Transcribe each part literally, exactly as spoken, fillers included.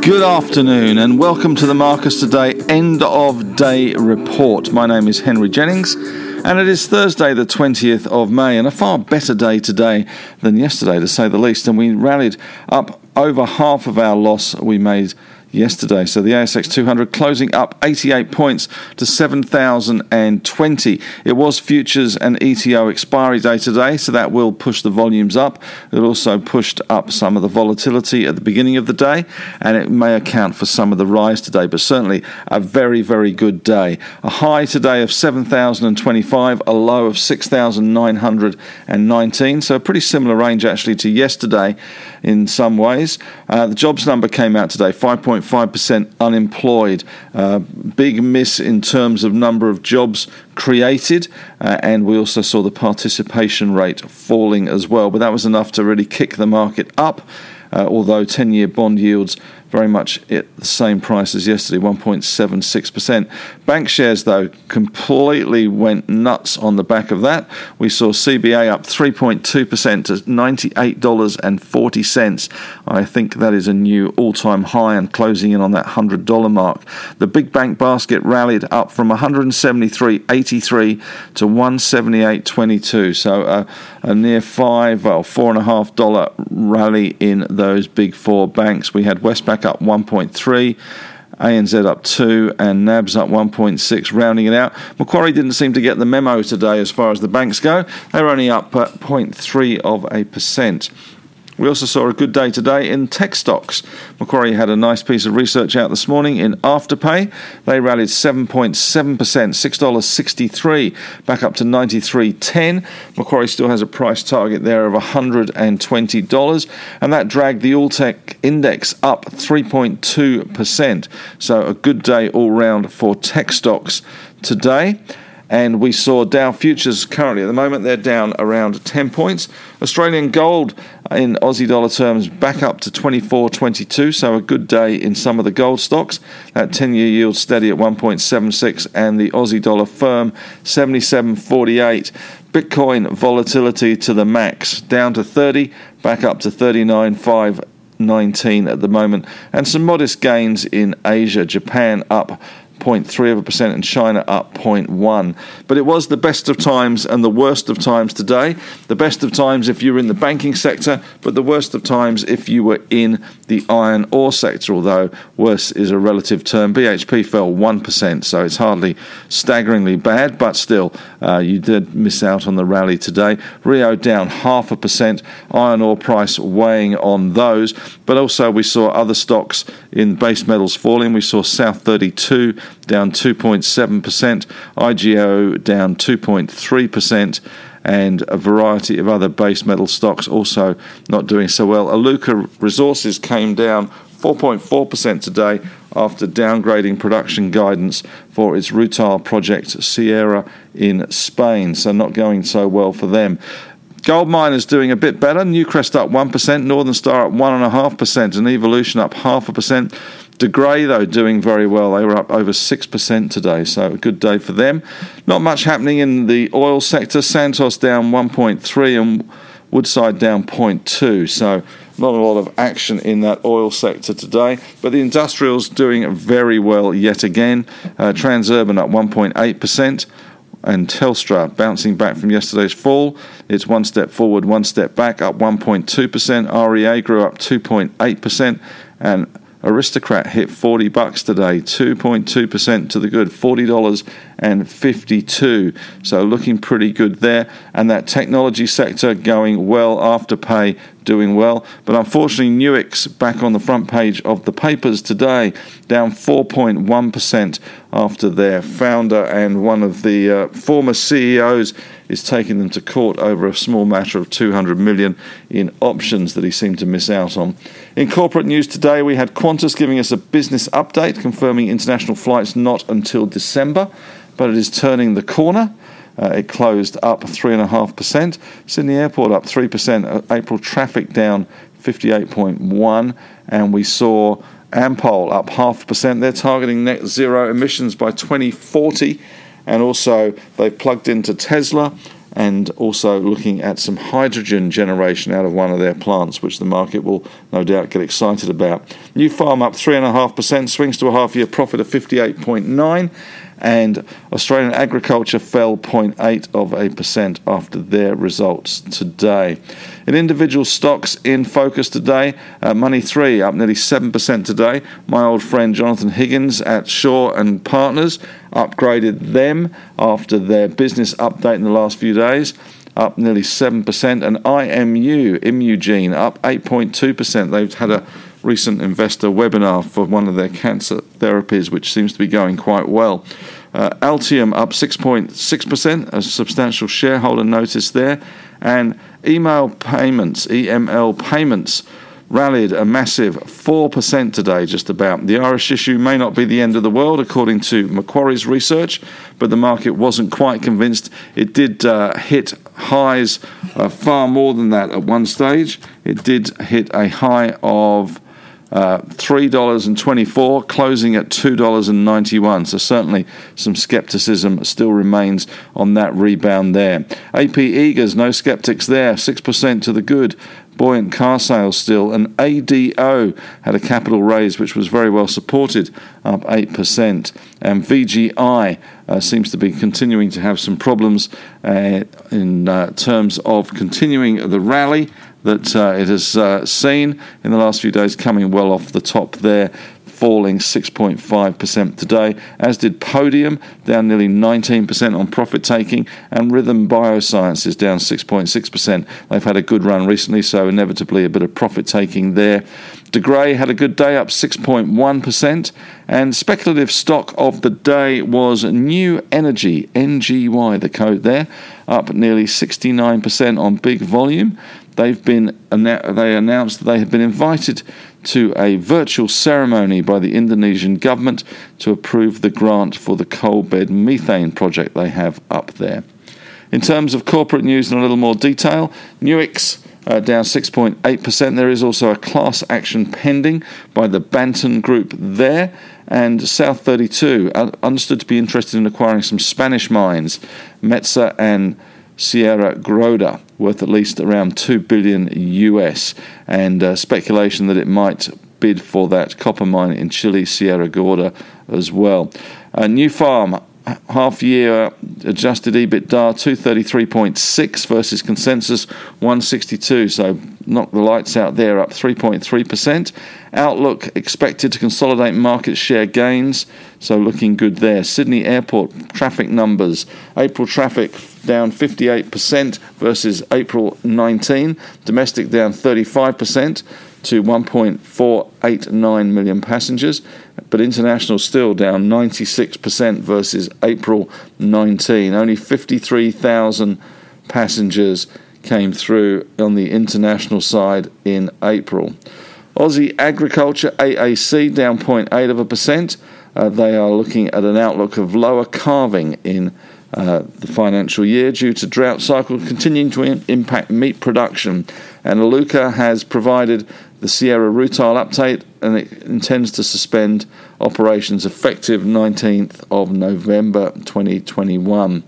Good afternoon and welcome to the Marcus Today End of Day Report. My name is Henry Jennings and it is Thursday the twentieth of May and a far better day today than yesterday to say the least, and we rallied up over half of our loss we made yesterday. So the A S X two hundred closing up eighty-eight points to seven thousand twenty. It was futures and E T O expiry day today, so that will push the volumes up. It also pushed up some of the volatility at the beginning of the day, and it may account for some of the rise today, but certainly a very, very good day. A high today of seven thousand twenty-five, a low of six thousand nine hundred nineteen, so a pretty similar range actually to yesterday in some ways. Uh, the jobs number came out today, five point five percent unemployed. Uh, big miss in terms of number of jobs created, uh, and we also saw the participation rate falling as well, but that was enough to really kick the market up, uh, although ten-year bond yields very much at the same price as yesterday, one point seven six percent. Bank shares, though, completely went nuts on the back of that. We saw C B A up three point two percent to ninety-eight dollars and forty cents. I think that is a new all-time high and closing in on that one hundred dollars mark. The big bank basket rallied up from one hundred seventy-three dollars and eighty-three cents to one hundred seventy-eight dollars and twenty-two cents. So uh, a near five or four point five dollars rally in those big four banks. We had Westpac up one point three, A N Z up two, and N A B's up one point six, rounding it out. Macquarie didn't seem to get the memo today as far as the banks go. They're only up at zero point three of a percent. We also saw a good day today in tech stocks. Macquarie had a nice piece of research out this morning in Afterpay. They rallied seven point seven percent, six dollars and sixty-three cents, back up to ninety-three dollars and ten cents. Macquarie still has a price target there of one hundred twenty dollars, and that dragged the all-tech index up three point two percent. So a good day all round for tech stocks today. And we saw Dow futures currently, at the moment, they're down around ten points. Australian gold in Aussie dollar terms back up to twenty-four twenty-two, so a good day in some of the gold stocks. That ten-year yield steady at one point seven six and the Aussie dollar firm seventy-seven forty-eight. Bitcoin volatility to the max, down to thirty, back up to thirty-nine five nineteen at the moment. And some modest gains in Asia, Japan up zero point three of a percent and China up zero point one. But it was the best of times and the worst of times today. The best of times if you were in the banking sector, but the worst of times if you were in the iron ore sector, although worse is a relative term. B H P fell one percent, so it's hardly staggeringly bad, but still, uh, you did miss out on the rally today. Rio down half a percent, iron ore price weighing on those, but also we saw other stocks in base metals falling. We saw South thirty-two down two point seven percent, I G O down two point three percent, and a variety of other base metal stocks also not doing so well. Aluka Resources came down four point four percent today after downgrading production guidance for its rutile project Sierra in Spain, so not going so well for them. Gold miners doing a bit better. Newcrest up one percent, Northern Star up one point five percent, and Evolution up half a percent. De Grey, though, doing very well. They were up over six percent today, so a good day for them. Not much happening in the oil sector. Santos down one point three and Woodside down zero point two, so not a lot of action in that oil sector today. But the industrials doing very well yet again. Uh, Transurban up one point eight percent. And Telstra bouncing back from yesterday's fall. It's one step forward, one step back, up one point two percent. R E A grew up two point eight percent. And Aristocrat hit forty bucks today, two point two percent to the good, forty dollars and fifty-two cents. So looking pretty good there. And that technology sector going well, Afterpay doing well. But unfortunately, Nuix back on the front page of the papers today, down four point one percent after their founder and one of the uh, former C E Os is taking them to court over a small matter of two hundred million dollars in options that he seemed to miss out on. In corporate news today, we had Qantas giving us a business update, confirming international flights not until December, but it is turning the corner. Uh, it closed up three point five percent. Sydney Airport up three percent. April traffic down fifty-eight point one, and we saw Ampol up half a percent. They're targeting net zero emissions by twenty forty. And also they've plugged into Tesla and also looking at some hydrogen generation out of one of their plants, which the market will no doubt get excited about. New Farm up three point five percent, swings to a half-year profit of fifty-eight point nine. And Australian Agriculture fell zero point eight of a percent after their results today. In individual stocks in focus today, uh, Money three up nearly seven percent today. My old friend Jonathan Higgins at Shaw and Partners upgraded them after their business update in the last few days, up nearly seven percent. And I M U, Imugene, up eight point two percent. They've had a recent investor webinar for one of their cancer therapies, which seems to be going quite well. Uh, Altium up six point six percent, a substantial shareholder notice there. And email payments, E M L payments, rallied a massive four percent today, just about. The Irish issue may not be the end of the world, according to Macquarie's research, but the market wasn't quite convinced. It did uh, hit highs uh, far more than that at one stage. It did hit a high of Uh, three dollars and twenty-four cents, closing at two dollars and ninety-one cents. So certainly some scepticism still remains on that rebound there. A P Eagers, no sceptics there, six percent to the good. Buoyant car sales still. And A D O had a capital raise, which was very well supported, up eight percent. And V G I uh, seems to be continuing to have some problems uh, in uh, terms of continuing the rally that uh, it has uh, seen in the last few days, coming well off the top there, falling six point five percent today, as did Podium, down nearly nineteen percent on profit-taking, and Rhythm Biosciences down six point six percent. They've had a good run recently, so inevitably a bit of profit-taking there. De Grey had a good day, up six point one percent, and speculative stock of the day was New Energy, N G Y, the code there, up nearly sixty-nine percent on big volume. They've been they announced that they have been invited to a virtual ceremony by the Indonesian government to approve the grant for the coal bed methane project they have up there. In terms of corporate news in a little more detail, Nuix Uh, down six point eight percent. There is also a class action pending by the Banton Group there. And South thirty-two, uh, understood to be interested in acquiring some Spanish mines, Metza and Sierra Gorda, worth at least around two billion U S. And uh, speculation that it might bid for that copper mine in Chile, Sierra Gorda, as well. Uh, New Farm, half-year adjusted EBITDA two thirty-three point six versus consensus one sixty-two, so knock the lights out there, up three point three percent. Outlook expected to consolidate market share gains, so looking good there. Sydney Airport traffic numbers, April traffic down fifty-eight percent versus April nineteen, domestic down thirty-five percent to one point four eight nine million passengers, but international still down ninety-six percent versus April nineteen. Only fifty-three thousand passengers came through on the international side in April. Aussie Agriculture, A A C, down zero point eight of a percent. Uh, they are looking at an outlook of lower calving in Uh, the financial year due to drought cycle continuing to in- impact meat production. And Aluka has provided the Sierra Rutile update, and it intends to suspend operations effective nineteenth of November twenty twenty-one.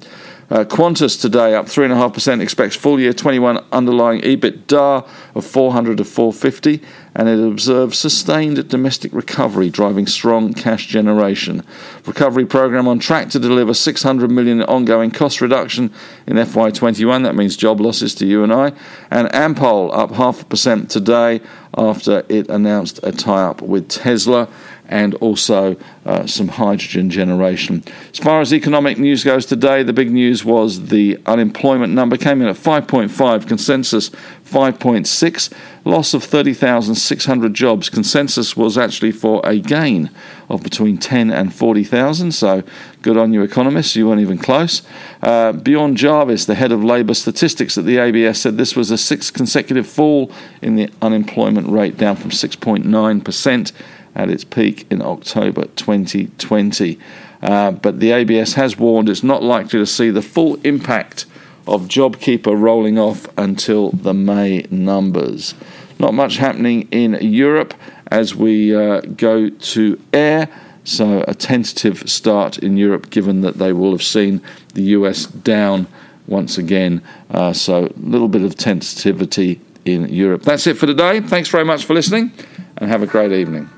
Uh, Qantas today up three point five percent, expects full year twenty-one underlying EBITDA of four hundred to four fifty, and it observes sustained domestic recovery driving strong cash generation. Recovery program on track to deliver six hundred million ongoing cost reduction in F Y twenty-one. That means job losses to you and I. And Ampol up half a percent today after it announced a tie-up with Tesla, and also uh, some hydrogen generation. As far as economic news goes today, the big news was the unemployment number came in at five point five, consensus five point six, loss of thirty thousand six hundred jobs. Consensus was actually for a gain of between ten and forty thousand, so good on you economists, you weren't even close. Uh, Bjorn Jarvis, the head of Labour Statistics at the A B S, said this was the sixth consecutive fall in the unemployment rate, down from six point nine percent at its peak in October twenty twenty. Uh, but the A B S has warned it's not likely to see the full impact of JobKeeper rolling off until the May numbers. Not much happening in Europe as we uh, go to air. So a tentative start in Europe, given that they will have seen the U S down once again. Uh, so a little bit of tentativity in Europe. That's it for today. Thanks very much for listening and have a great evening.